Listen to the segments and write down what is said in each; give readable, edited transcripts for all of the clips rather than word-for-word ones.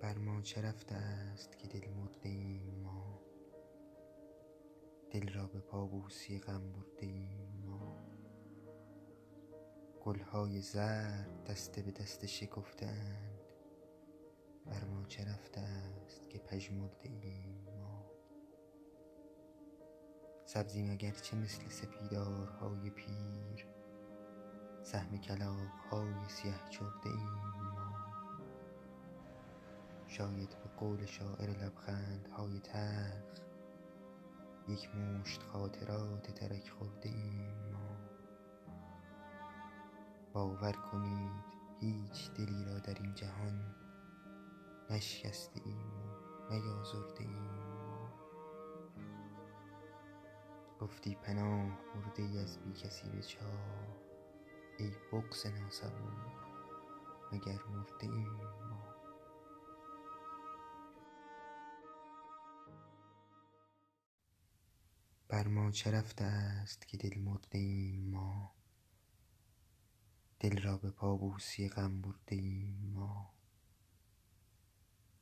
بر ما چه رفته است که دل مرده ایم ما، دل را به پابوسی غم برده ایم ما. گلهای زرد دسته به دست شکفته اند، بر ما چه رفته است که پژمرده ایم ما. سبزیم اگرچه مثل سپیدارهای پیر، سهم کلاغ‌های سیه چرده ایم ما. شاید به قول شاعر لبخندهای تلخ، یک مشت خاطرات ترک خورده ایم ما. باور کنید هیچ دلی را در این جهان نشکسته ایم و نیازرده ایم ما. گفتی پناه برده ای از بی کسی به چاه، ای بغض ناصبور مگر مرده ایم ما. بر ما چه رفته است که دل مرده ایم ما، دل را به پابوسی غم برده ایم ما.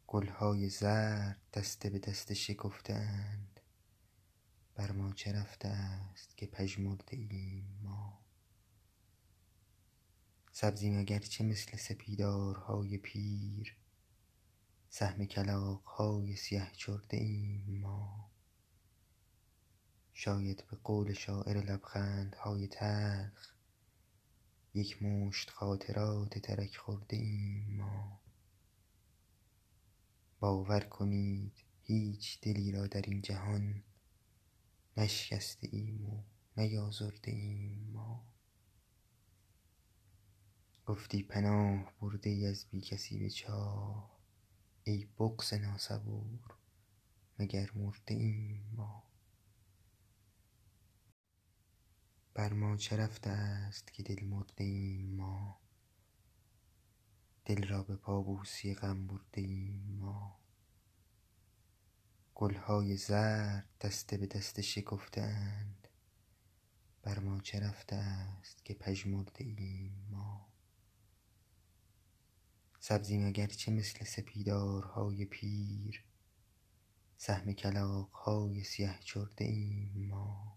گلهای زرد دسته به دست شکفته اند، بر ما چه رفته است که پژمرده ایم ما. سبزیم اگرچه مثل سپیدارهای پیر، سهم کلاغ‌های سیه چرده ایم ما. شاید به قول شاعر لبخندهای تلخ، یک مشت خاطرات ترک خورده ایم ما. باور کنید هیچ دلی را در این جهان نشکسته ایم و نیازرده ایم ما. گفتی پناه برده ای از بی کسی به چاه، ای بغض ناصبور مگر مرده ایم ما. بر ما چه رفته است که دل مرده ایم ما، دل را به پابوسی غم برده ایم ما. گلهای زرد دسته به دست شکفته اند، بر ما چه رفته است که پژمرده ایم ما. سبزیم اگرچه مثل سپیدارهای پیر، سهم کلاغ‌های سیه چرده ایم ما.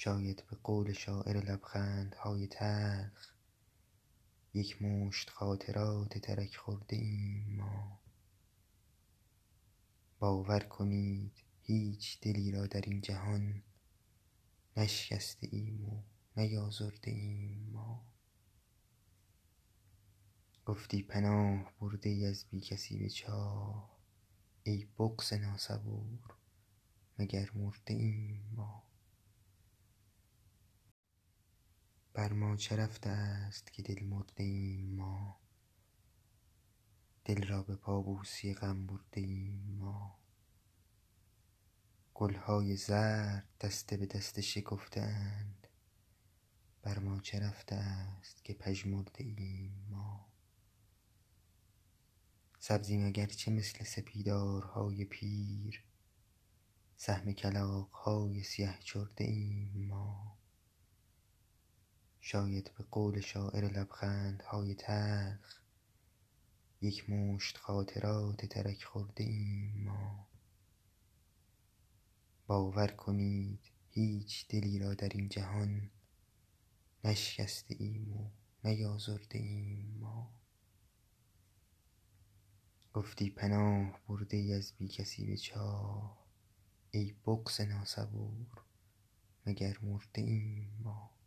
شاید به قول شاعر لبخندهای تلخ، یک مشت خاطرات ترک خورده ایم ما. باور کنید هیچ دلی را در این جهان نشکسته ایم و نیازرده ایم ما. گفتی پناه برده ای از بی کسی به چاه، ای بغض ناصبور مگر مرده ایم ما. بر ما چه رفته است که دل مرده ایم ما، دل را به پابوسی غم برده ایم ما. گلهای زرد دسته به دست شکفته اند، بر ما چه رفته است که پژمرده ایم ما. سبزیم اگرچه مثل سپیدارهای پیر، سهم کلاغ‌های سیه چرده ایم ما. شاید به قول شاعر لبخندهای تلخ، یک مشت خاطرات ترک خورده ایم ما. باور کنید هیچ دلی را در این جهان نشکسته ایم و نیازرده ایم ما. گفتی پناه برده ای از بی کسی به چاه، ای بغض ناصبور مگر مرده ایم ما.